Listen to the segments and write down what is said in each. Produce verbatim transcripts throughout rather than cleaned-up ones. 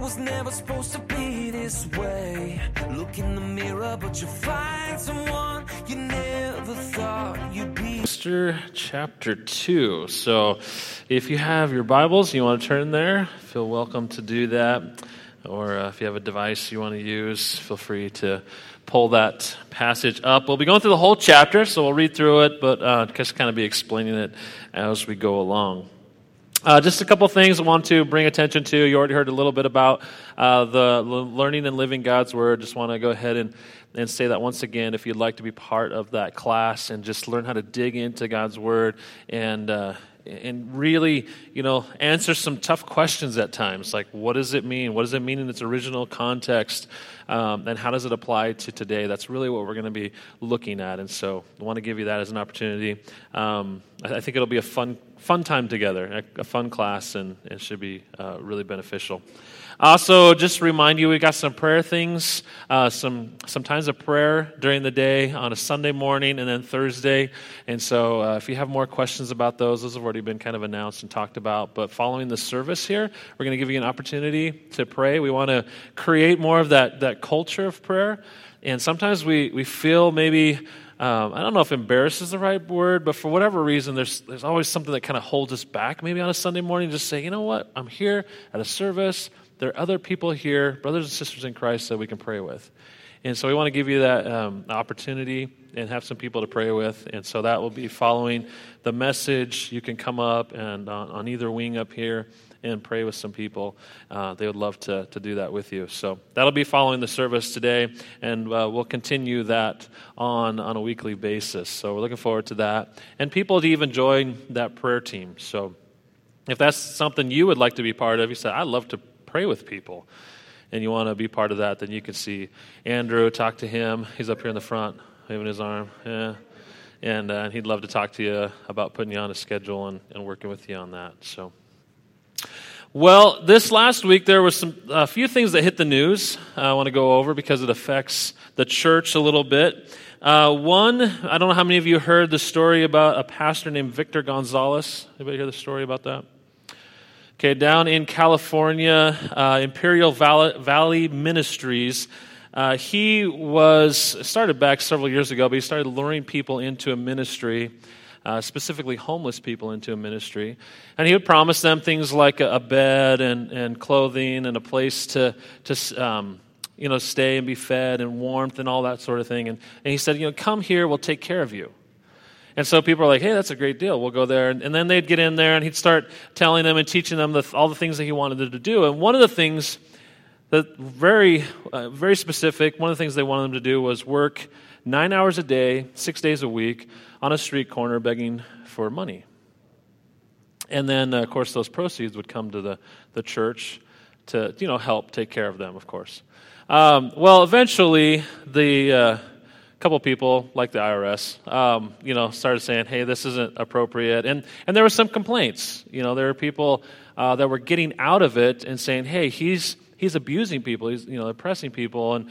was never supposed to be this way. Look in the mirror, but you find someone you never thought you'd be. Esther chapter two. So if you have your Bibles and you want to turn there, feel welcome to do that. Or uh, if you have a device you want to use, feel free to pull that passage up. We'll be going through the whole chapter, so we'll read through it, but uh, just kind of be explaining it as we go along. Uh, just a couple things I want to bring attention to. You already heard a little bit about uh, the learning and living God's Word. Just want to go ahead and, and say that once again. If you'd like to be part of that class and just learn how to dig into God's Word and uh, and really, you know, answer some tough questions at times, like what does it mean? What does it mean in its original context? Um, and how does it apply to today? That's really what we're going to be looking at. And so I want to give you that as an opportunity. Um, I, I think it'll be a fun fun time together, a, a fun class, and it should be uh, really beneficial. Also, just to remind you, we got some prayer things, uh, some some times of prayer during the day on a Sunday morning and then Thursday. And so uh, if you have more questions about those, those have already been kind of announced and talked about. But following the service here, we're going to give you an opportunity to pray. We want to create more of that, that culture of prayer. And sometimes we, we feel maybe... Um, I don't know if embarrassed is the right word, but for whatever reason, there's there's always something that kind of holds us back. Maybe on a Sunday morning, just say, you know what, I'm here at a service. There are other people here, brothers and sisters in Christ, that we can pray with. And so we want to give you that um, opportunity and have some people to pray with. And so that will be following the message. You can come up and uh, on either wing up here and pray with some people. Uh, they would love to, to do that with you. So that'll be following the service today, and uh, we'll continue that on, on a weekly basis. So we're looking forward to that. And people to even join that prayer team. So if that's something you would like to be part of, you said, I love to pray with people, and you want to be part of that, then you can see Andrew, talk to him. He's up here in the front, waving his arm. Yeah. And uh, he'd love to talk to you about putting you on a schedule and, and working with you on that. So. Well, this last week there was some a few things that hit the news I want to go over because it affects the church a little bit. Uh, one, I don't know how many of you heard the story about a pastor named Victor Gonzalez. Anybody hear the story about that? Okay, down in California, uh, Imperial Valley Ministries. Uh, he was started back several years ago, but he started luring people into a ministry. Uh, specifically homeless people into a ministry. And he would promise them things like a, a bed and, and clothing and a place to, to um, you know, stay and be fed and warmth and all that sort of thing. And, and he said, you know, come here, we'll take care of you. And so people are like, hey, that's a great deal. We'll go there. And, and then they'd get in there and he'd start telling them and teaching them the, all the things that he wanted them to do. And one of the things that very, uh, very specific, one of the things they wanted them to do was work nine hours a day, six days a week, on a street corner begging for money. And then, uh, of course, those proceeds would come to the, the church to, you know, help take care of them, of course. Um, well, eventually, the uh, couple people, like the I R S, um, you know, started saying, hey, this isn't appropriate. And, and there were some complaints. You know, there were people uh, that were getting out of it and saying, hey, he's he's abusing people, he's, you know, oppressing people, and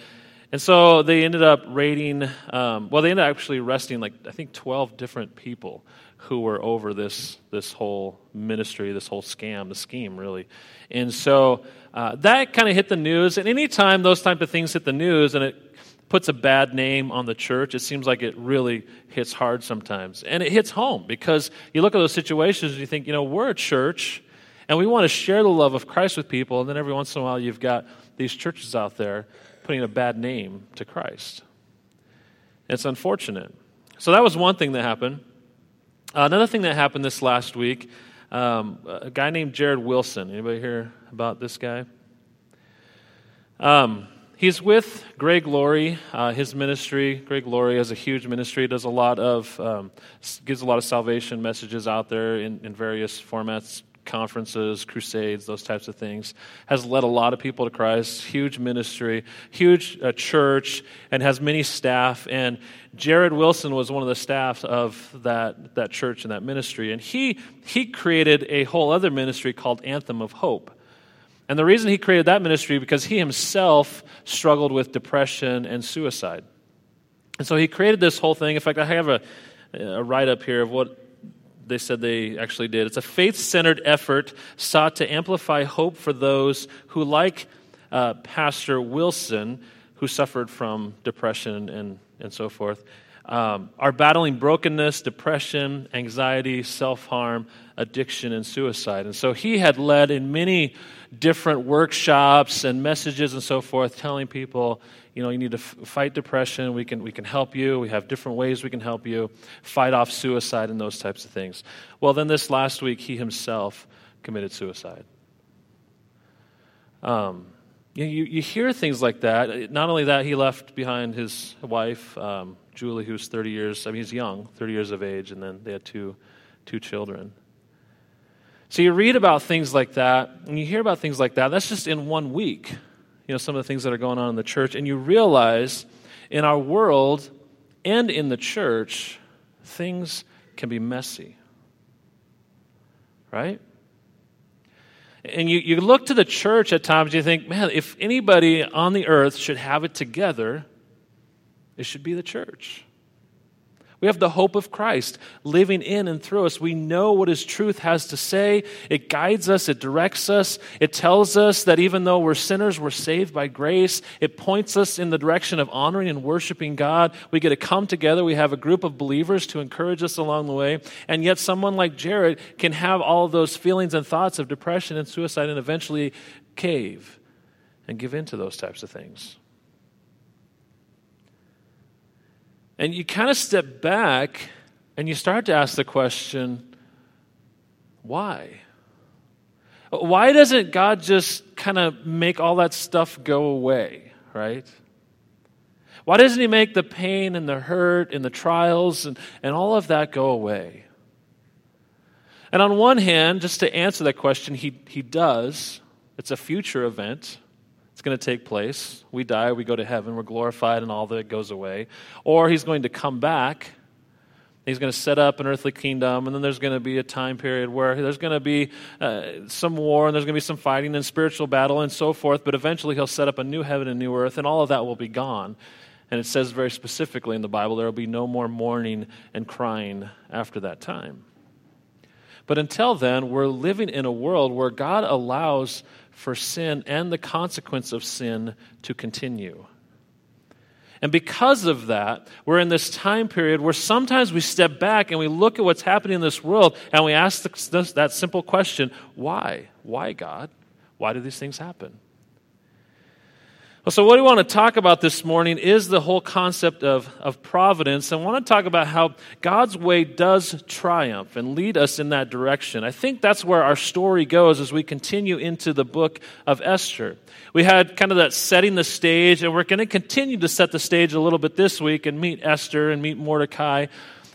And so they ended up raiding, um, well, they ended up actually arresting, like, I think twelve different people who were over this this whole ministry, this whole scam, the scheme, really. And so uh, that kind of hit the news. And any time those type of things hit the news and it puts a bad name on the church, it seems like it really hits hard sometimes. And it hits home because you look at those situations and you think, you know, we're a church and we want to share the love of Christ with people. And then every once in a while you've got these churches out there putting a bad name to Christ. It's unfortunate. So that was one thing that happened. Uh, another thing that happened this last week, um, a guy named Jared Wilson. Anybody hear about this guy? Um, he's with Greg Laurie, uh, his ministry. Greg Laurie has a huge ministry, does a lot of, um, gives a lot of salvation messages out there in, in various formats. Conferences, crusades, those types of things, has led a lot of people to Christ, huge ministry, huge uh, church, and has many staff. And Jared Wilson was one of the staff of that, that church and that ministry. And he he created a whole other ministry called Anthem of Hope. And the reason he created that ministry because he himself struggled with depression and suicide. And so he created this whole thing. In fact, I have a, a write-up here of what they said they actually did. It's a faith-centered effort sought to amplify hope for those who, like uh, Pastor Wilson, who suffered from depression and, and so forth, um, are battling brokenness, depression, anxiety, self-harm, addiction, and suicide. And so he had led in many different workshops and messages and so forth, telling people, you know, you need to f- fight depression. We can we can help you. We have different ways we can help you fight off suicide and those types of things. Well, then this last week, he himself committed suicide. Um, you, you hear things like that. Not only that, he left behind his wife, um, Julie, who's thirty years. I mean, he's young, thirty years of age, and then they had two two children. So you read about things like that, and you hear about things like that. That's just in one week, you know, some of the things that are going on in the church. And you realize in our world and in the church, things can be messy, right? And you, you look to the church at times, you think, man, if anybody on the earth should have it together, it should be the church. We have the hope of Christ living in and through us. We know what His truth has to say. It guides us. It directs us. It tells us that even though we're sinners, we're saved by grace. It points us in the direction of honoring and worshiping God. We get to come together. We have a group of believers to encourage us along the way. And yet someone like Jared can have all of those feelings and thoughts of depression and suicide and eventually cave and give in to those types of things. And you kind of step back and you start to ask the question, why? Why doesn't God just kind of make all that stuff go away, right? Why doesn't He make the pain and the hurt and the trials and, and all of that go away? And on one hand, just to answer that question, he, he does. It's a future event. It's going to take place. We die, we go to heaven, we're glorified, and all that goes away. Or He's going to come back. He's going to set up an earthly kingdom, and then there's going to be a time period where there's going to be uh, some war, and there's going to be some fighting and spiritual battle and so forth, but eventually He'll set up a new heaven and new earth, and all of that will be gone. And it says very specifically in the Bible, there will be no more mourning and crying after that time. But until then, we're living in a world where God allows for sin and the consequence of sin to continue. And because of that, we're in this time period where sometimes we step back and we look at what's happening in this world and we ask the, that simple question, why? Why, God? Why do these things happen? Well, so what we want to talk about this morning is the whole concept of, of providence. I want to talk about how God's way does triumph and lead us in that direction. I think that's where our story goes as we continue into the book of Esther. We had kind of that setting the stage, and we're going to continue to set the stage a little bit this week and meet Esther and meet Mordecai.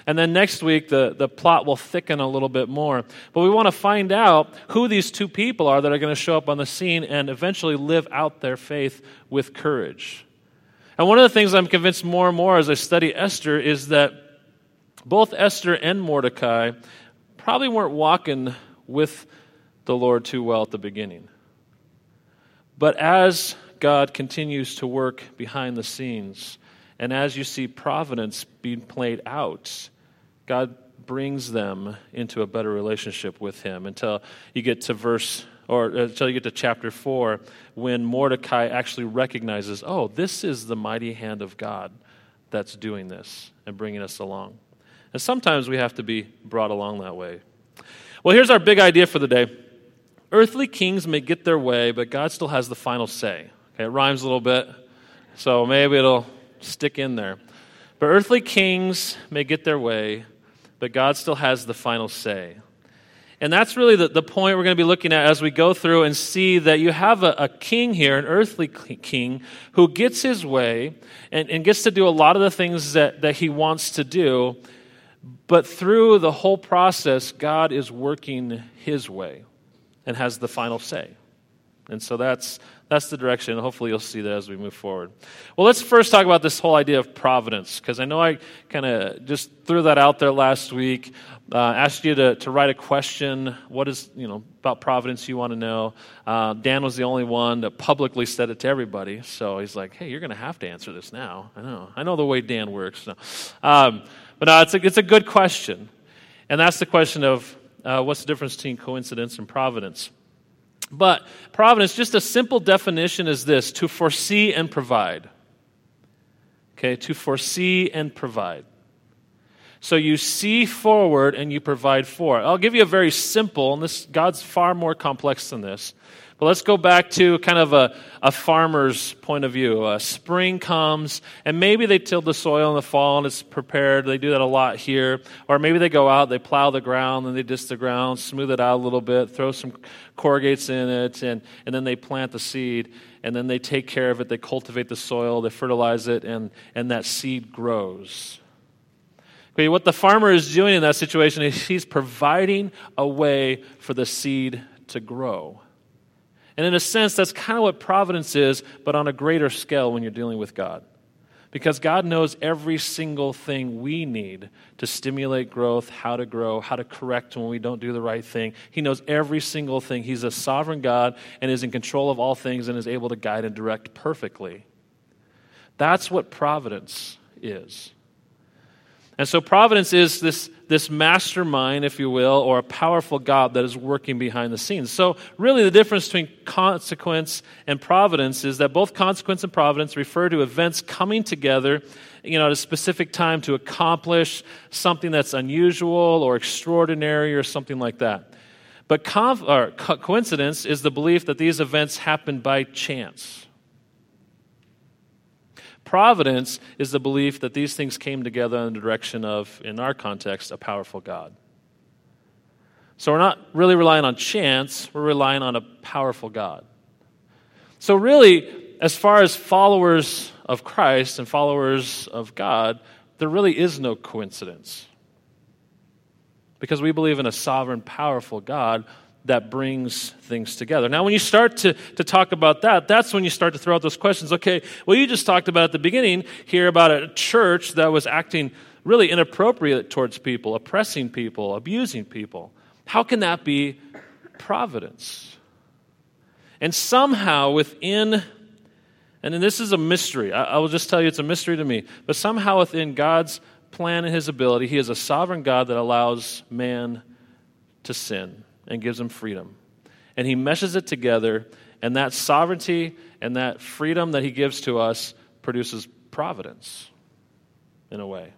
And then next week, the, the plot will thicken a little bit more. But we want to find out who these two people are that are going to show up on the scene and eventually live out their faith with courage. And one of the things I'm convinced more and more as I study Esther is that both Esther and Mordecai probably weren't walking with the Lord too well at the beginning. But as God continues to work behind the scenes, and as you see providence being played out, God brings them into a better relationship with Him until you get to verse, or until you get to chapter four, when Mordecai actually recognizes, oh, this is the mighty hand of God that's doing this and bringing us along. And sometimes we have to be brought along that way. Well, here's our big idea for the day. Earthly kings may get their way, but God still has the final say. Okay, it rhymes a little bit, so maybe it'll stick in there. But earthly kings may get their way, but God still has the final say. And that's really the, the point we're going to be looking at as we go through and see that you have a, a king here, an earthly king, who gets his way and, and gets to do a lot of the things that, that he wants to do. But through the whole process, God is working His way and has the final say. And so that's that's the direction. Hopefully you'll see that as we move forward. Well, let's first talk about this whole idea of providence, because I know I kind of just threw that out there last week, uh, asked you to, to write a question, what is, you know, about providence you want to know. Uh, Dan was the only one that publicly said it to everybody, so he's like, hey, you're going to have to answer this now. I know. I know the way Dan works. So. Um, but no, it's a, it's a good question. And that's the question of uh, what's the difference between coincidence and providence? But providence, just a simple definition is this: to foresee and provide. Okay, to foresee and provide. So you see forward and you provide for. I'll give you a very simple, and this God's far more complex than this. But let's go back to kind of a, a farmer's point of view. Uh, spring comes, and maybe they till the soil in the fall, and it's prepared. They do that a lot here. Or maybe they go out, they plow the ground, and they disc the ground, smooth it out a little bit, throw some corrugates in it, and, and then they plant the seed, and then they take care of it. They cultivate the soil, they fertilize it, and, and that seed grows. Okay, what the farmer is doing in that situation is he's providing a way for the seed to grow. And in a sense, that's kind of what providence is, but on a greater scale when you're dealing with God. Because God knows every single thing we need to stimulate growth, how to grow, how to correct when we don't do the right thing. He knows every single thing. He's a sovereign God and is in control of all things and is able to guide and direct perfectly. That's what providence is. And so providence is this, this mastermind, if you will, or a powerful God that is working behind the scenes. So really the difference between consequence and providence is that both consequence and providence refer to events coming together, you know, at a specific time to accomplish something that's unusual or extraordinary or something like that. But conf, or co- coincidence is the belief that these events happen by chance. Providence is the belief that these things came together in the direction of, in our context, a powerful God. So we're not really relying on chance, we're relying on a powerful God. So really, as far as followers of Christ and followers of God, there really is no coincidence. Because we believe in a sovereign, powerful God that brings things together. Now, when you start to, to talk about that, that's when you start to throw out those questions. Okay, well, you just talked about at the beginning here about a church that was acting really inappropriate towards people, oppressing people, abusing people. How can that be providence? And somehow within, and this is a mystery. I, I will just tell you it's a mystery to me. But somehow within God's plan and his ability, he is a sovereign God that allows man to sin and gives them freedom. And he meshes it together, and that sovereignty and that freedom that he gives to us produces providence, in a way.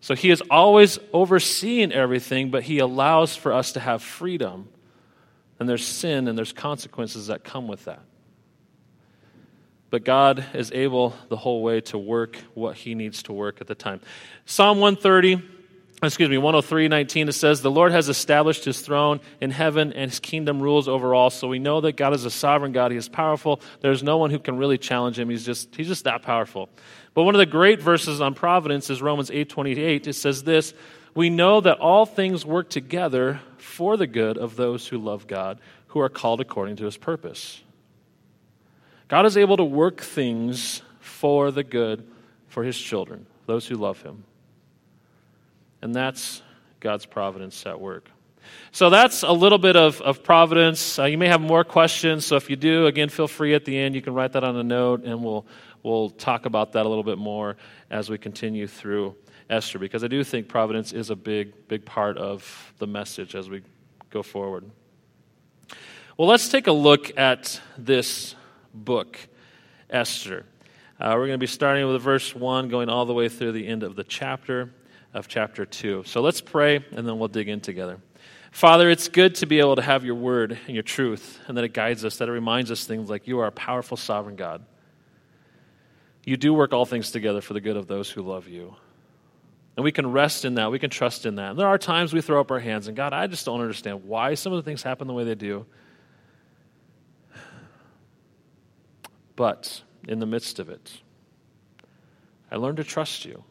So he is always overseeing everything, but he allows for us to have freedom, and there's sin and there's consequences that come with that. But God is able the whole way to work what he needs to work at the time. Psalm one thirty Excuse me, one oh three nineteen, it says, "The Lord has established his throne in heaven, and his kingdom rules over all." So we know that God is a sovereign God. He is powerful. There's no one who can really challenge him. He's just he's just that powerful. But one of the great verses on providence is Romans eight twenty-eight. It says this, "We know that all things work together for the good of those who love God, who are called according to his purpose." God is able to work things for the good for his children, those who love him. And that's God's providence at work. So that's a little bit of, of providence. Uh, you may have more questions, so if you do, again, feel free at the end. You can write that on a note, and we'll we'll talk about that a little bit more as we continue through Esther, because I do think providence is a big, big part of the message as we go forward. Well, let's take a look at this book, Esther. Uh, we're going to be starting with verse one, going all the way through the end of the chapter. Of chapter two. So let's pray, and then we'll dig in together. Father, it's good to be able to have your word and your truth, and that it guides us, that it reminds us things like you are a powerful, sovereign God. You do work all things together for the good of those who love you. And we can rest in that. We can trust in that. And there are times we throw up our hands, and God, I just don't understand why some of the things happen the way they do. But in the midst of it, I learned to trust you.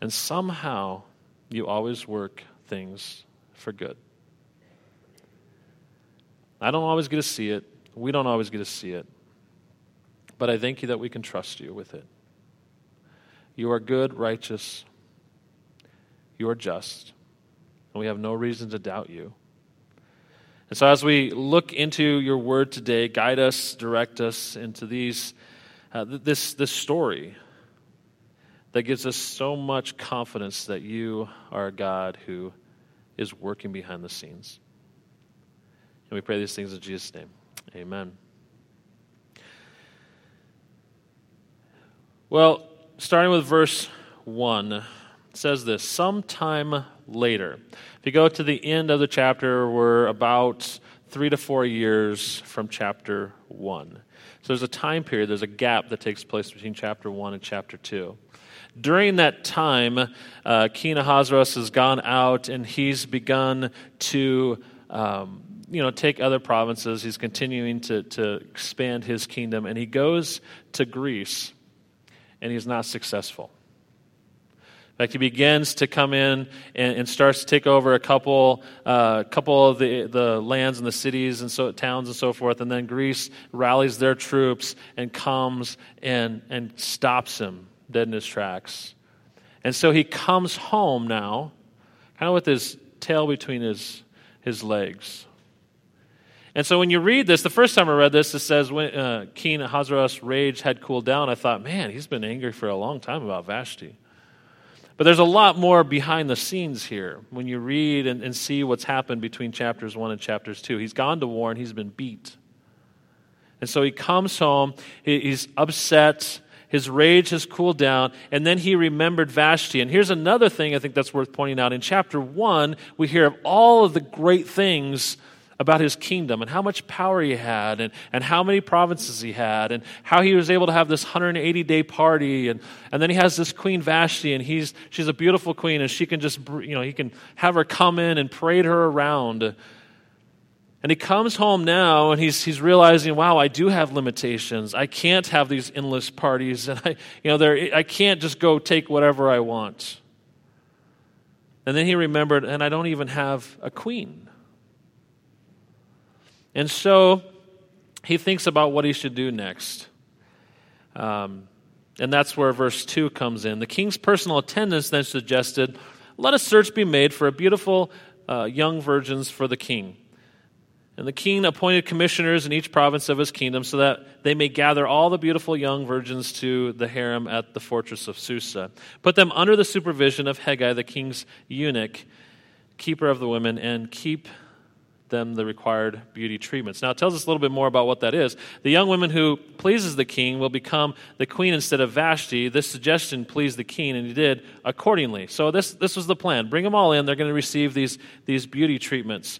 And somehow, you always work things for good. I don't always get to see it. We don't always get to see it. But I thank you that we can trust you with it. You are good, righteous. You are just. And we have no reason to doubt you. And so as we look into your word today, guide us, direct us into these, uh, this, this story that gives us so much confidence that you are a God who is working behind the scenes. And we pray these things in Jesus' name. Amen. Well, starting with verse one, it says this, sometime later. If you go to the end of the chapter, we're about three to four years from chapter one. So there's a time period, there's a gap that takes place between chapter one and chapter two. During that time, uh, King Ahasuerus has gone out and he's begun to um, you know, take other provinces. He's continuing to, to expand his kingdom, and he goes to Greece, and he's not successful. In fact, he begins to come in and, and starts to take over a couple, uh, couple of the, the lands and the cities and so towns and so forth, and then Greece rallies their troops and comes and, and stops him dead in his tracks. And so he comes home now, kind of with his tail between his his legs. And so when you read this, the first time I read this, it says, when uh, King Ahasuerus' rage had cooled down, I thought, man, he's been angry for a long time about Vashti. But there's a lot more behind the scenes here when you read and, and see what's happened between chapters one and chapters two. He's gone to war and he's been beat. And so he comes home, he, he's upset, his rage has cooled down, and then he remembered Vashti. And here's another thing I think that's worth pointing out. In chapter one, we hear of all of the great things about his kingdom and how much power he had and, and how many provinces he had and how he was able to have this one hundred eighty day party. And, and then he has this Queen Vashti, and he's she's a beautiful queen, and she can just, you know, he can have her come in and parade her around. And he comes home now, and he's he's realizing, wow, I do have limitations. I can't have these endless parties, and I, you know, there I can't just go take whatever I want. And then he remembered, and I don't even have a queen. And so he thinks about what he should do next. Um, and that's where verse two comes in. The king's personal attendants then suggested, let a search be made for a beautiful uh, young virgins for the king. And the king appointed commissioners in each province of his kingdom so that they may gather all the beautiful young virgins to the harem at the fortress of Susa. Put them under the supervision of Hegai, the king's eunuch, keeper of the women, and keep them the required beauty treatments. Now it tells us a little bit more about what that is. The young woman who pleases the king will become the queen instead of Vashti. This suggestion pleased the king, and he did accordingly. So this this was the plan. Bring them all in. They're going to receive these, these beauty treatments.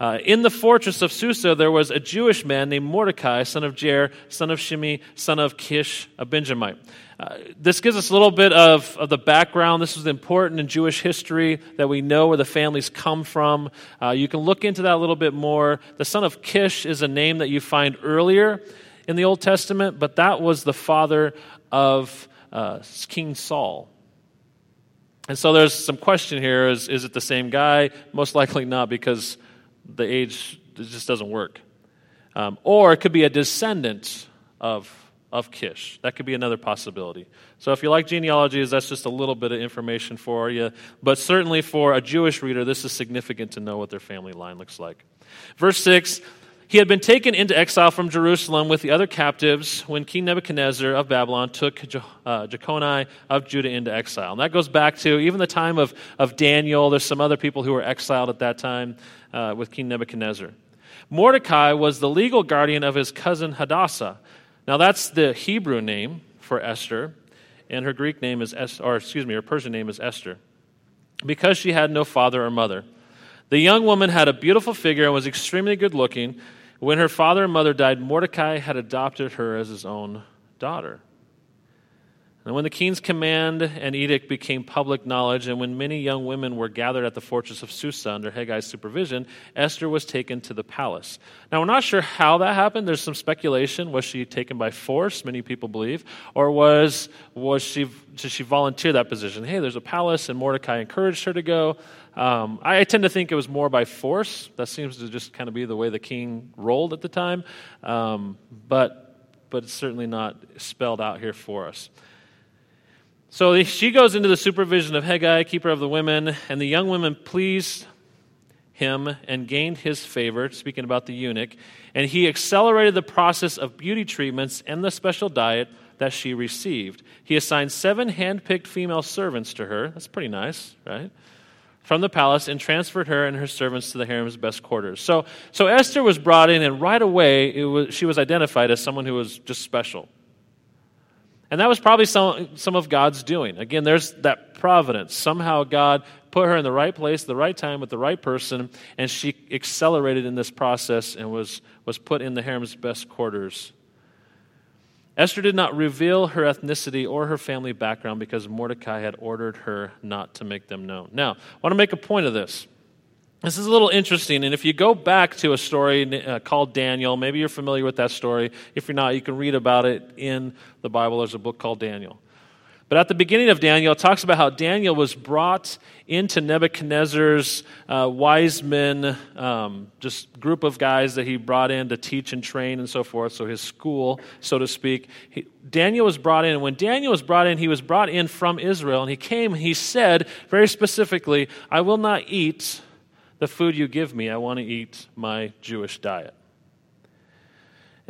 Uh, in the fortress of Susa, there was a Jewish man named Mordecai, son of Jair, son of Shimei, son of Kish, a Benjamite. Uh, this gives us a little bit of, of the background. This is important in Jewish history that we know where the families come from. Uh, you can look into that a little bit more. The son of Kish is a name that you find earlier in the Old Testament, but that was the father of uh, King Saul. And so there's some question here. Is, is it the same guy? Most likely not, because the age just doesn't work. Um, or it could be a descendant of, of Kish. That could be another possibility. So if you like genealogies, that's just a little bit of information for you. But certainly for a Jewish reader, this is significant to know what their family line looks like. Verse six, he had been taken into exile from Jerusalem with the other captives when King Nebuchadnezzar of Babylon took Je- uh, Jeconiah of Judah into exile. And that goes back to even the time of, of Daniel. There's some other people who were exiled at that time uh, with King Nebuchadnezzar. Mordecai was the legal guardian of his cousin Hadassah. Now that's the Hebrew name for Esther, and her Greek name is Esther, or excuse me, her Persian name is Esther, because she had no father or mother. The young woman had a beautiful figure and was extremely good looking. When her father and mother died, Mordecai had adopted her as his own daughter. And when the king's command and edict became public knowledge, and when many young women were gathered at the fortress of Susa under Hegai's supervision, Esther was taken to the palace. Now, we're not sure how that happened. There's some speculation. Was she taken by force, many people believe, or was was she did she volunteer that position? Hey, there's a palace, and Mordecai encouraged her to go. Um, I tend to think it was more by force. That seems to just kind of be the way the king rolled at the time, um, but, but it's certainly not spelled out here for us. So she goes into the supervision of Hegai, keeper of the women, and the young women pleased him and gained his favor, speaking about the eunuch, and he accelerated the process of beauty treatments and the special diet that she received. He assigned seven hand-picked female servants to her. That's pretty nice, right? From the palace and transferred her and her servants to the harem's best quarters. So, so Esther was brought in, and right away it was, she was identified as someone who was just special. And that was probably some, some of God's doing. Again, there's that providence. Somehow God put her in the right place, the right time, with the right person, and she accelerated in this process and was, was put in the harem's best quarters. Esther did not reveal her ethnicity or her family background because Mordecai had ordered her not to make them known. Now, I want to make a point of this. This is a little interesting, and if you go back to a story uh, called Daniel, maybe you're familiar with that story. If you're not, you can read about it in the Bible. There's a book called Daniel. But at the beginning of Daniel, it talks about how Daniel was brought into Nebuchadnezzar's uh, wise men, um, just group of guys that he brought in to teach and train and so forth, so his school, so to speak. He, Daniel was brought in, and when Daniel was brought in, he was brought in from Israel, and he came and he said very specifically, "I will not eat the food you give me, I want to eat my Jewish diet."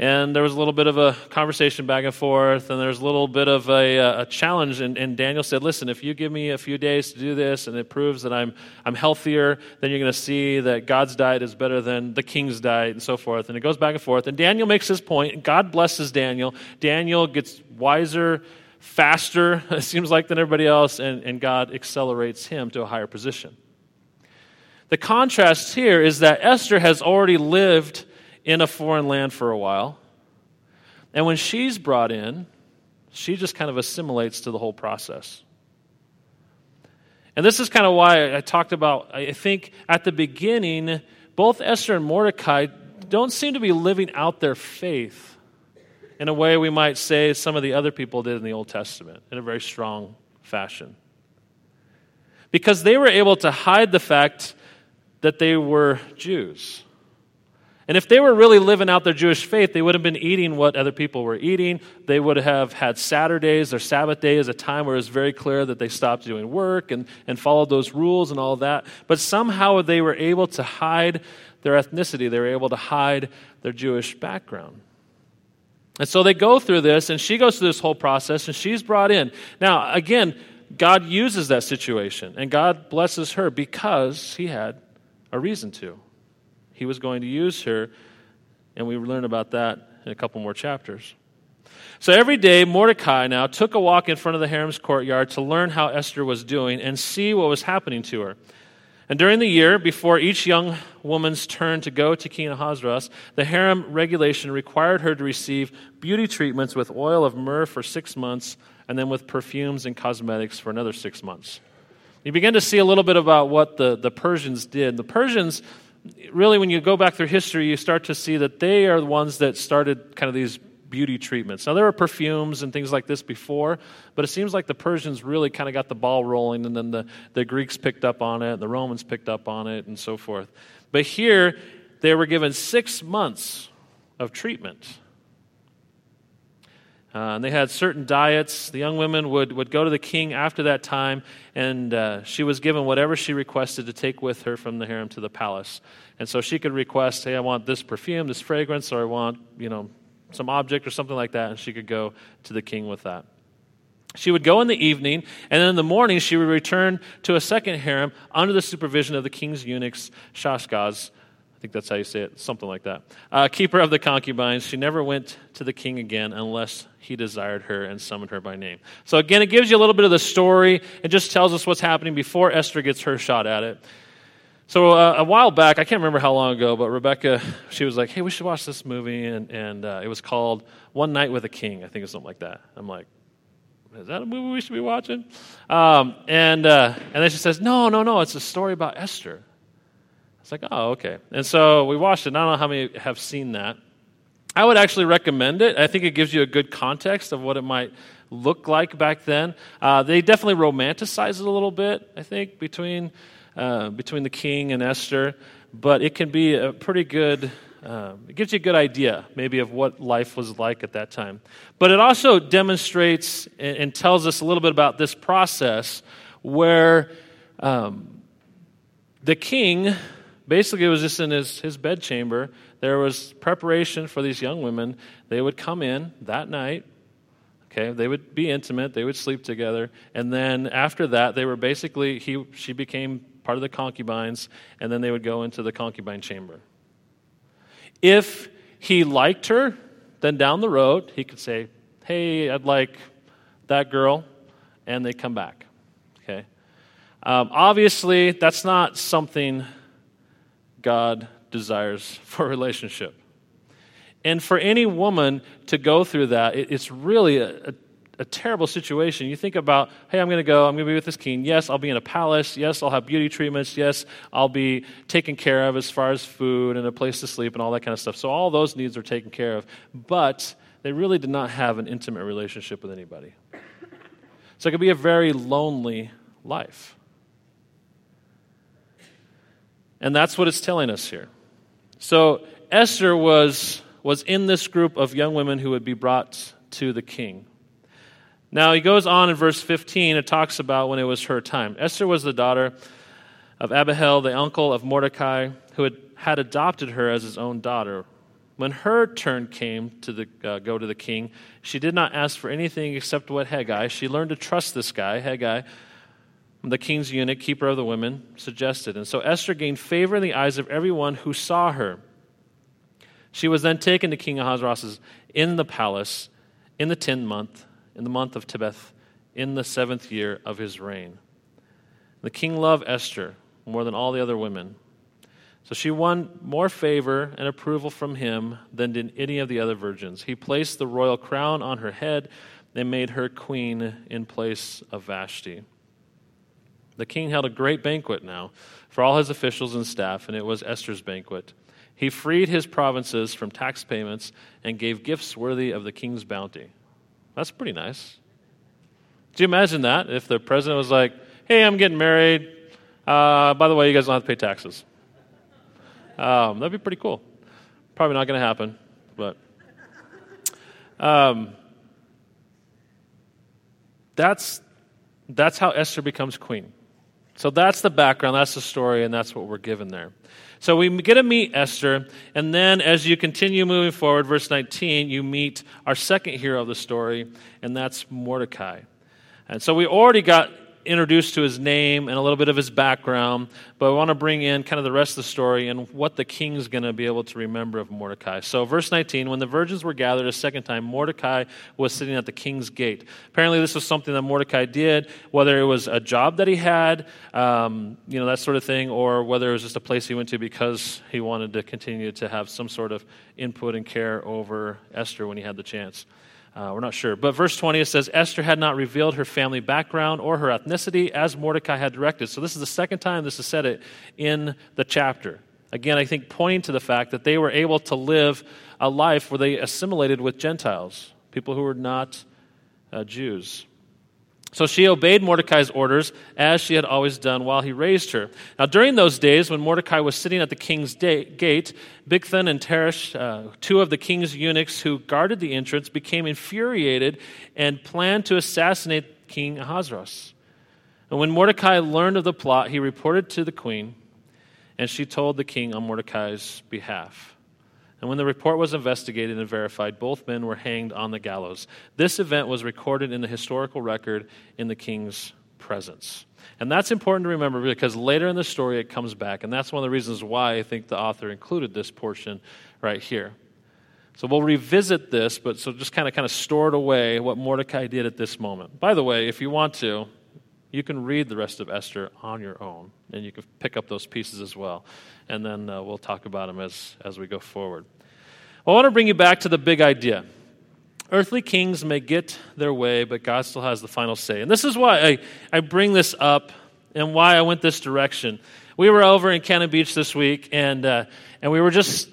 And there was a little bit of a conversation back and forth, and there's a little bit of a, a challenge, and, and Daniel said, "Listen, if you give me a few days to do this, and it proves that I'm I'm healthier, then you're going to see that God's diet is better than the king's diet," and so forth. And it goes back and forth, and Daniel makes his point, and God blesses Daniel. Daniel gets wiser, faster, it seems like, than everybody else, and, and God accelerates him to a higher position. The contrast here is that Esther has already lived in a foreign land for a while, and when she's brought in, she just kind of assimilates to the whole process. And this is kind of why I talked about, I think at the beginning, both Esther and Mordecai don't seem to be living out their faith in a way we might say some of the other people did in the Old Testament, in a very strong fashion. Because they were able to hide the fact that they were Jews. And if they were really living out their Jewish faith, they would have been eating what other people were eating. They would have had Saturdays or Sabbath day as a time where it was very clear that they stopped doing work and, and followed those rules and all that. But somehow they were able to hide their ethnicity. They were able to hide their Jewish background. And so they go through this, and she goes through this whole process, and she's brought in. Now, again, God uses that situation, and God blesses her because he had a reason to. He was going to use her, and we learn about that in a couple more chapters. So every day, Mordecai now took a walk in front of the harem's courtyard to learn how Esther was doing and see what was happening to her. And during the year, before each young woman's turn to go to King Ahasuerus, the harem regulation required her to receive beauty treatments with oil of myrrh for six months and then with perfumes and cosmetics for another six months. You begin to see a little bit about what the, the Persians did. The Persians, really, when you go back through history, you start to see that they are the ones that started kind of these beauty treatments. Now, there were perfumes and things like this before, but it seems like the Persians really kind of got the ball rolling, and then the, the Greeks picked up on it, and the Romans picked up on it, and so forth. But here, they were given six months of treatment. Uh, and they had certain diets. The young women would, would go to the king after that time, and uh, she was given whatever she requested to take with her from the harem to the palace. And so she could request, "Hey, I want this perfume, this fragrance, or I want, you know, some object or something like that," and she could go to the king with that. She would go in the evening, and then in the morning she would return to a second harem under the supervision of the king's eunuchs, Shashgaz. I think that's how you say it, something like that. Uh, keeper of the concubines, she never went to the king again unless he desired her and summoned her by name. So again, it gives you a little bit of the story. It just tells us what's happening before Esther gets her shot at it. So uh, a while back, I can't remember how long ago, but Rebecca, she was like, "Hey, we should watch this movie," and, and uh, it was called One Night with a King, I think, or something like that. I'm like, "Is that a movie we should be watching?" Um, and uh, and then she says, no, no, no, "It's a story about Esther." It's like, oh, okay. And so we watched it. I don't know how many have seen that. I would actually recommend it. I think it gives you a good context of what it might look like back then. Uh, they definitely romanticize it a little bit, I think, between uh, between the king and Esther. But it can be a pretty good, um, it gives you a good idea maybe of what life was like at that time. But it also demonstrates and, and tells us a little bit about this process where um, the king basically it was just in his, his bedchamber. There was preparation for these young women. They would come in that night. Okay, they would be intimate. They would sleep together. And then after that, they were basically, he she became part of the concubines, and then they would go into the concubine chamber. If he liked her, then down the road, he could say, hey, I'd like that girl, and they come back. Okay. Um, obviously, that's not something God desires for a relationship. And for any woman to go through that, it, it's really a, a, a terrible situation. You think about, hey, I'm going to go, I'm going to be with this king. Yes, I'll be in a palace. Yes, I'll have beauty treatments. Yes, I'll be taken care of as far as food and a place to sleep and all that kind of stuff. So all those needs are taken care of. But they really did not have an intimate relationship with anybody. So it could be a very lonely life. And that's what it's telling us here. So Esther was, was in this group of young women who would be brought to the king. Now he goes on in verse fifteen, it talks about when it was her time. Esther was the daughter of Abihail, the uncle of Mordecai, who had, had adopted her as his own daughter. When her turn came to the, uh, go to the king, she did not ask for anything except what Hegai, she learned to trust this guy, Hegai, the king's eunuch, keeper of the women, suggested. And so Esther gained favor in the eyes of everyone who saw her. She was then taken to King Ahasuerus in the palace, in the tenth month, in the month of Tebeth, in the seventh year of his reign. The king loved Esther more than all the other women. So she won more favor and approval from him than did any of the other virgins. He placed the royal crown on her head and made her queen in place of Vashti. The king held a great banquet now for all his officials and staff, and it was Esther's banquet. He freed his provinces from tax payments and gave gifts worthy of the king's bounty. That's pretty nice. Do you imagine that? If the president was like, hey, I'm getting married. Uh, by the way, you guys don't have to pay taxes. Um, that'd be pretty cool. Probably not going to happen, but um, that's that's how Esther becomes queen. So that's the background, that's the story, and that's what we're given there. So we get to meet Esther, and then as you continue moving forward, verse nineteen, you meet our second hero of the story, and that's Mordecai. And so we already got introduced to his name and a little bit of his background, but I want to bring in kind of the rest of the story and what the king's going to be able to remember of Mordecai. So verse nineteen, when the virgins were gathered a second time, Mordecai was sitting at the king's gate. Apparently this was something that Mordecai did, whether it was a job that he had, um, you know, that sort of thing, or whether it was just a place he went to because he wanted to continue to have some sort of input and care over Esther when he had the chance. Uh, we're not sure. But verse twenty, it says, Esther had not revealed her family background or her ethnicity as Mordecai had directed. So this is the second time this is said it in the chapter. Again, I think pointing to the fact that they were able to live a life where they assimilated with Gentiles, people who were not uh, Jews. So she obeyed Mordecai's orders as she had always done while he raised her. Now during those days when Mordecai was sitting at the king's day, gate, Bigthan and Teresh, uh, two of the king's eunuchs who guarded the entrance, became infuriated and planned to assassinate King Ahasuerus. And when Mordecai learned of the plot, he reported to the queen, and she told the king on Mordecai's behalf. And when the report was investigated and verified, both men were hanged on the gallows. This event was recorded in the historical record in the king's presence. And that's important to remember because later in the story it comes back, and that's one of the reasons why I think the author included this portion right here. So we'll revisit this, but so just kind of kind of store it away what Mordecai did at this moment. By the way, if you want to, you can read the rest of Esther on your own, and you can pick up those pieces as well. And then uh, we'll talk about them as, as we go forward. Well, I want to bring you back to the big idea. Earthly kings may get their way, but God still has the final say. And this is why I, I bring this up and why I went this direction. We were over in Cannon Beach this week, and uh, and we were just,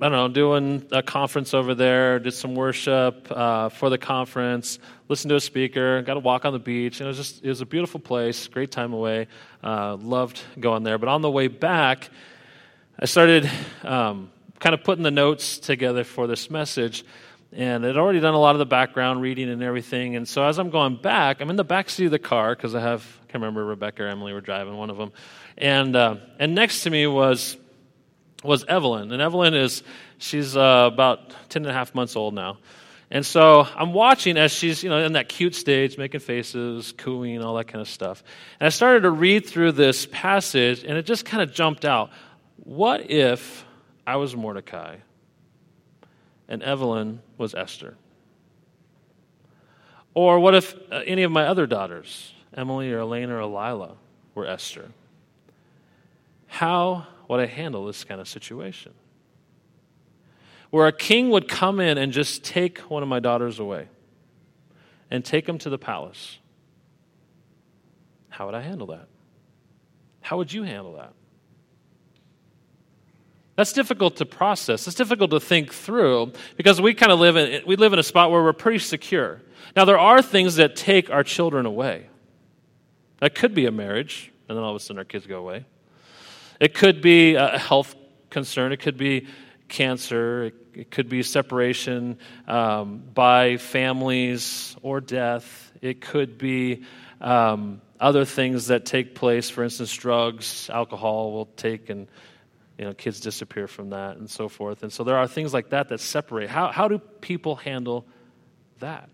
I don't know, doing a conference over there, did some worship uh, for the conference, listened to a speaker, got to walk on the beach, and it was just, it was a beautiful place, great time away, uh, loved going there. But on the way back, I started um, kind of putting the notes together for this message, and I'd already done a lot of the background reading and everything. And so as I'm going back, I'm in the backseat of the car because I have, I can't remember, Rebecca or Emily were driving, one of them. And uh, and next to me was was Evelyn. And Evelyn is, she's uh, about ten and a half months old now. And so I'm watching as she's, you know, in that cute stage, making faces, cooing, all that kind of stuff. And I started to read through this passage, and it just kind of jumped out. What if I was Mordecai and Evelyn was Esther? Or what if any of my other daughters, Emily or Elaine or Lila, were Esther? How would I handle this kind of situation? Where a king would come in and just take one of my daughters away and take them to the palace. How would I handle that? How would you handle that? That's difficult to process. It's difficult to think through because we kind of live in we live in a spot where we're pretty secure. Now, there are things that take our children away. That could be a marriage, and then all of a sudden our kids go away. It could be a health concern. It could be cancer, it could be separation um, by families or death. It could be um, other things that take place. For instance, drugs, alcohol will take, and you know, kids disappear from that, and so forth. And so there are things like that that separate. How how do people handle that?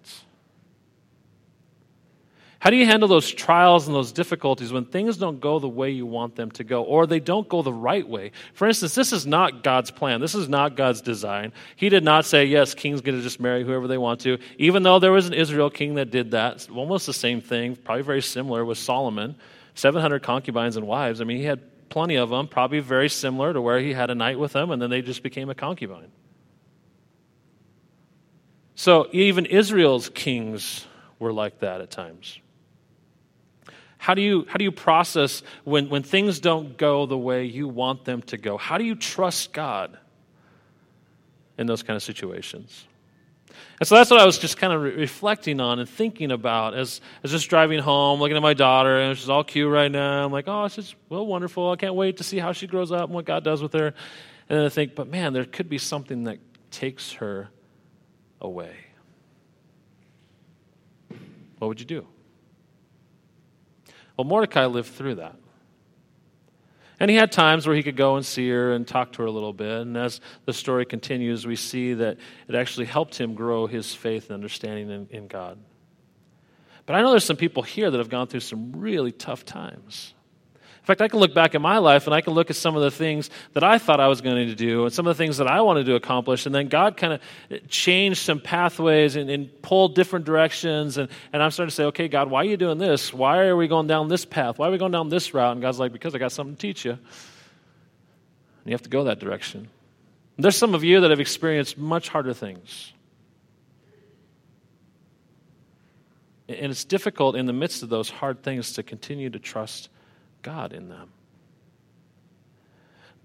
How do you handle those trials and those difficulties when things don't go the way you want them to go, or they don't go the right way? For instance, this is not God's plan. This is not God's design. He did not say, yes, kings get to just marry whoever they want to, even though there was an Israel king that did that. It's almost the same thing, probably very similar, with Solomon, seven hundred concubines and wives. I mean, he had plenty of them, probably very similar to where he had a night with them, and then they just became a concubine. So even Israel's kings were like that at times. How do you how do you process when, when things don't go the way you want them to go? How do you trust God in those kind of situations? And so that's what I was just kind of re- reflecting on and thinking about as I was just driving home, looking at my daughter, and she's all cute right now. I'm like, oh, she's well wonderful. I can't wait to see how she grows up and what God does with her. And then I think, but man, there could be something that takes her away. What would you do? Well, Mordecai lived through that. And he had times where he could go and see her and talk to her a little bit. And as the story continues, we see that it actually helped him grow his faith and understanding in, in God. But I know there's some people here that have gone through some really tough times. In fact, I can look back at my life and I can look at some of the things that I thought I was going to do and some of the things that I wanted to accomplish. And then God kind of changed some pathways and, and pulled different directions. And, and I'm starting to say, okay, God, why are you doing this? Why are we going down this path? Why are we going down this route? And God's like, because I got something to teach you. And you have to go that direction. And there's some of you that have experienced much harder things. And it's difficult in the midst of those hard things to continue to trust God in them.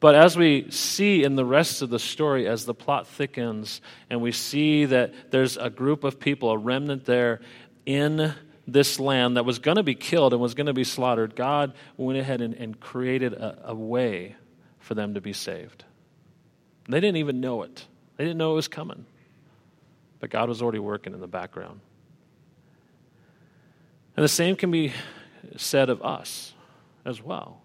But as we see in the rest of the story, as the plot thickens, and we see that there's a group of people, a remnant there in this land that was going to be killed and was going to be slaughtered, God went ahead and, and created a, a way for them to be saved. They didn't even know it. They didn't know it was coming. But God was already working in the background. And the same can be said of us as well.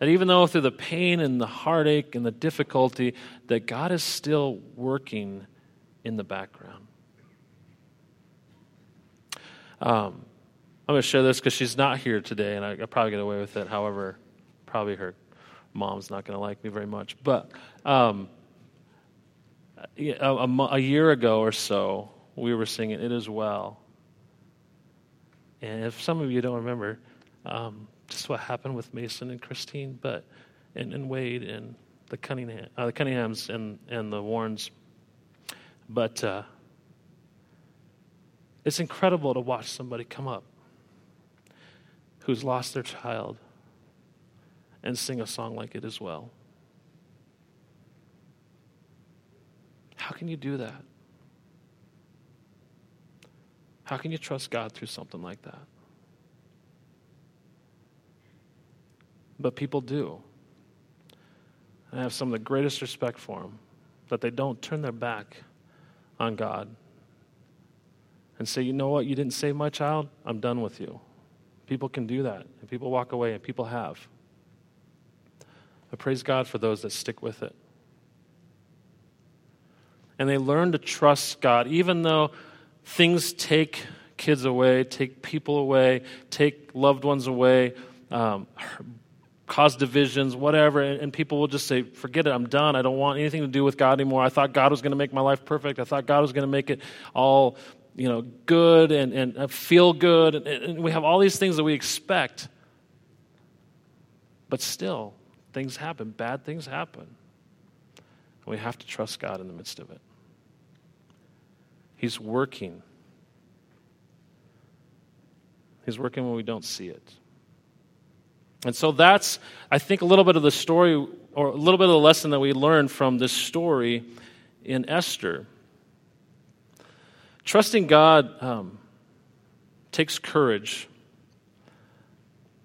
That even though through the pain and the heartache and the difficulty, that God is still working in the background. Um, I'm going to share this because she's not here today, and I, I'll probably get away with it. However, probably her mom's not going to like me very much. But um, a, a, a year ago or so, we were singing "It Is Well." And if some of you don't remember, Um, just what happened with Mason and Christine, but and, and Wade and the Cunningham, uh, the Cunninghams and, and the Warrens. But uh, it's incredible to watch somebody come up who's lost their child and sing a song like "It Is Well." How can you do that? How can you trust God through something like that? But people do. And I have some of the greatest respect for them, that they don't turn their back on God and say, you know what, you didn't save my child, I'm done with you. People can do that, and people walk away, and people have. I praise God for those that stick with it. And they learn to trust God, even though things take kids away, take people away, take loved ones away, um, cause divisions, whatever, and, and people will just say, forget it, I'm done. I don't want anything to do with God anymore. I thought God was going to make my life perfect. I thought God was going to make it all, you know, good and, and feel good. And, and we have all these things that we expect. But still, things happen. Bad things happen. And we have to trust God in the midst of it. He's working. He's working when we don't see it. And so that's, I think, a little bit of the story, or a little bit of the lesson that we learned from this story in Esther. Trusting God um, takes courage,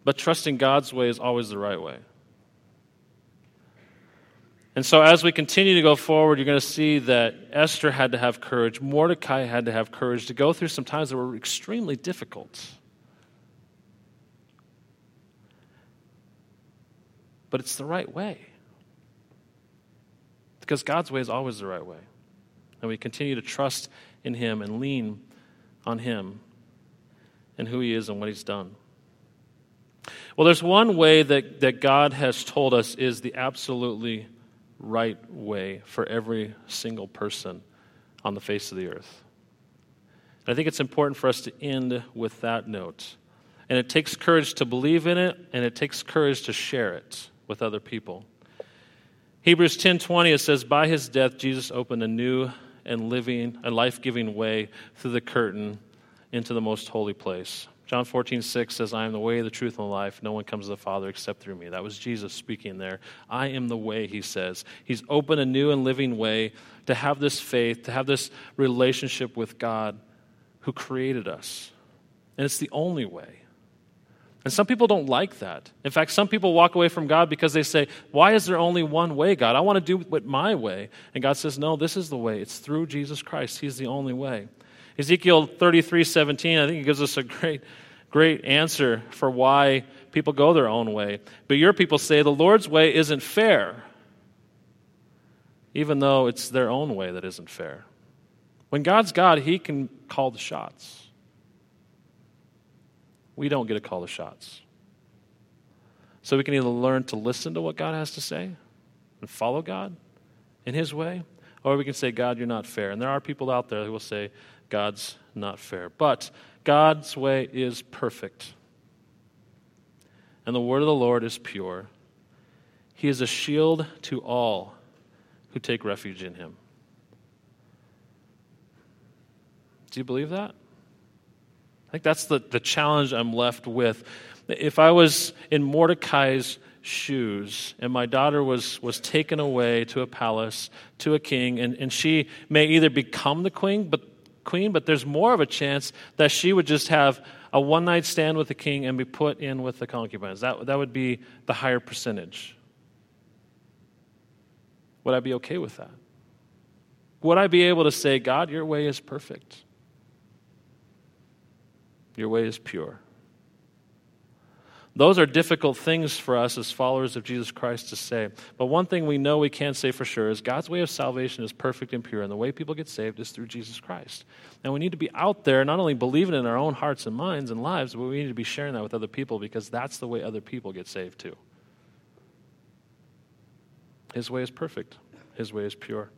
but trusting God's way is always the right way. And so as we continue to go forward, you're going to see that Esther had to have courage. Mordecai had to have courage to go through some times that were extremely difficult. But it's the right way. Because God's way is always the right way. And we continue to trust in Him and lean on Him and who He is and what He's done. Well, there's one way that, that God has told us is the absolutely right way for every single person on the face of the earth. And I think it's important for us to end with that note. And it takes courage to believe in it, and it takes courage to share it with other people. Hebrews ten twenty, it says, by His death, Jesus opened a new and living, a life-giving way through the curtain into the most holy place. John fourteen six says, I am the way, the truth, and the life. No one comes to the Father except through me. That was Jesus speaking there. I am the way, He says. He's opened a new and living way to have this faith, to have this relationship with God who created us. And it's the only way. And some people don't like that. In fact, some people walk away from God because they say, why is there only one way, God? I want to do it my way. And God says, no, this is the way. It's through Jesus Christ. He's the only way. Ezekiel thirty-three seventeen, I think it gives us a great, great answer for why people go their own way. But your people say the Lord's way isn't fair, even though it's their own way that isn't fair. When God's God, He can call the shots. We don't get to call the shots. So we can either learn to listen to what God has to say and follow God in His way, or we can say, God, you're not fair. And there are people out there who will say, God's not fair. But God's way is perfect. And the word of the Lord is pure. He is a shield to all who take refuge in Him. Do you believe that? I think that's the, the challenge I'm left with. If I was in Mordecai's shoes and my daughter was, was taken away to a palace, to a king, and, and she may either become the queen, but Queen, but there's more of a chance that she would just have a one-night stand with the king and be put in with the concubines. That, that would be the higher percentage. Would I be okay with that? Would I be able to say, God, your way is perfect. Your way is pure. Those are difficult things for us as followers of Jesus Christ to say. But one thing we know we can say for sure is God's way of salvation is perfect and pure, and the way people get saved is through Jesus Christ. And we need to be out there not only believing in our own hearts and minds and lives, but we need to be sharing that with other people because that's the way other people get saved too. His way is perfect. His way is pure.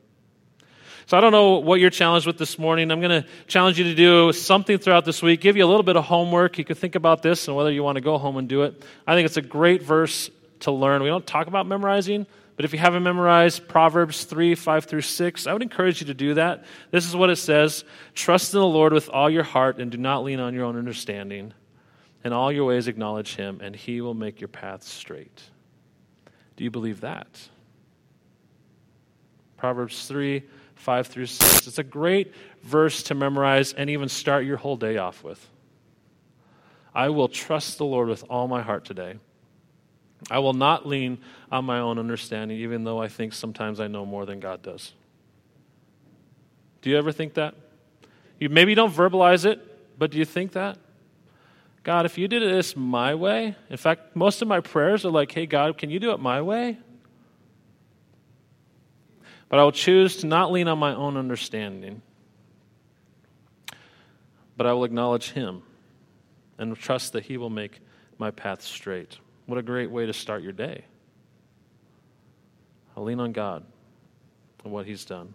So I don't know what you're challenged with this morning. I'm going to challenge you to do something throughout this week, give you a little bit of homework. You could think about this and whether you want to go home and do it. I think it's a great verse to learn. We don't talk about memorizing, but if you haven't memorized Proverbs three, five through six, I would encourage you to do that. This is what it says, trust in the Lord with all your heart and do not lean on your own understanding. In all your ways acknowledge Him, and He will make your path straight. Do you believe that? Proverbs three, five through six. It's a great verse to memorize and even start your whole day off with. I will trust the Lord with all my heart today. I will not lean on my own understanding, even though I think sometimes I know more than God does. Do you ever think that? You maybe don't verbalize it, but do you think that? God, if you did this my way, in fact, most of my prayers are like, hey, God, can you do it my way? But I will choose to not lean on my own understanding, but I will acknowledge him and trust that he will make my path straight. What a great way to start your day. I'll lean on God and what he's done.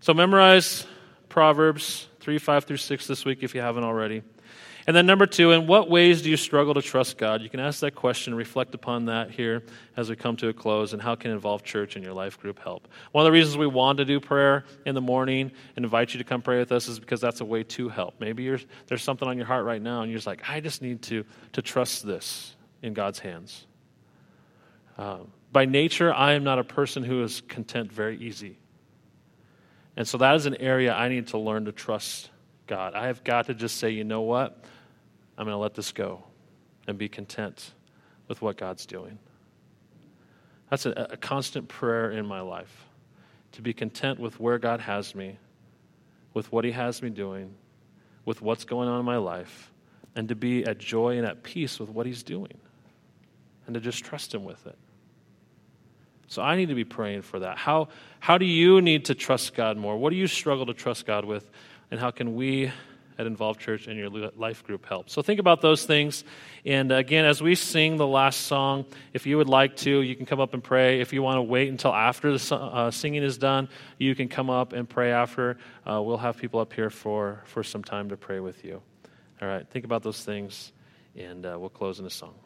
So memorize Proverbs three, five through six this week if you haven't already. And then number two, in what ways do you struggle to trust God? You can ask that question, reflect upon that here as we come to a close, and how can involve church and your life group help? One of the reasons we want to do prayer in the morning and invite you to come pray with us is because that's a way to help. Maybe you're, there's something on your heart right now, and you're just like, I just need to, to trust this in God's hands. Uh, by nature, I am not a person who is content very easy. And so that is an area I need to learn to trust God. I have got to just say, you know what? I'm going to let this go and be content with what God's doing. That's a, a constant prayer in my life, to be content with where God has me, with what he has me doing, with what's going on in my life, and to be at joy and at peace with what he's doing, and to just trust him with it. So I need to be praying for that. How, how do you need to trust God more? What do you struggle to trust God with? And how can we at Involved Church and your life group help? So think about those things. And again, as we sing the last song, if you would like to, you can come up and pray. If you want to wait until after the uh, singing is done, you can come up and pray after. Uh, we'll have people up here for, for some time to pray with you. All right, think about those things, and uh, we'll close in a song.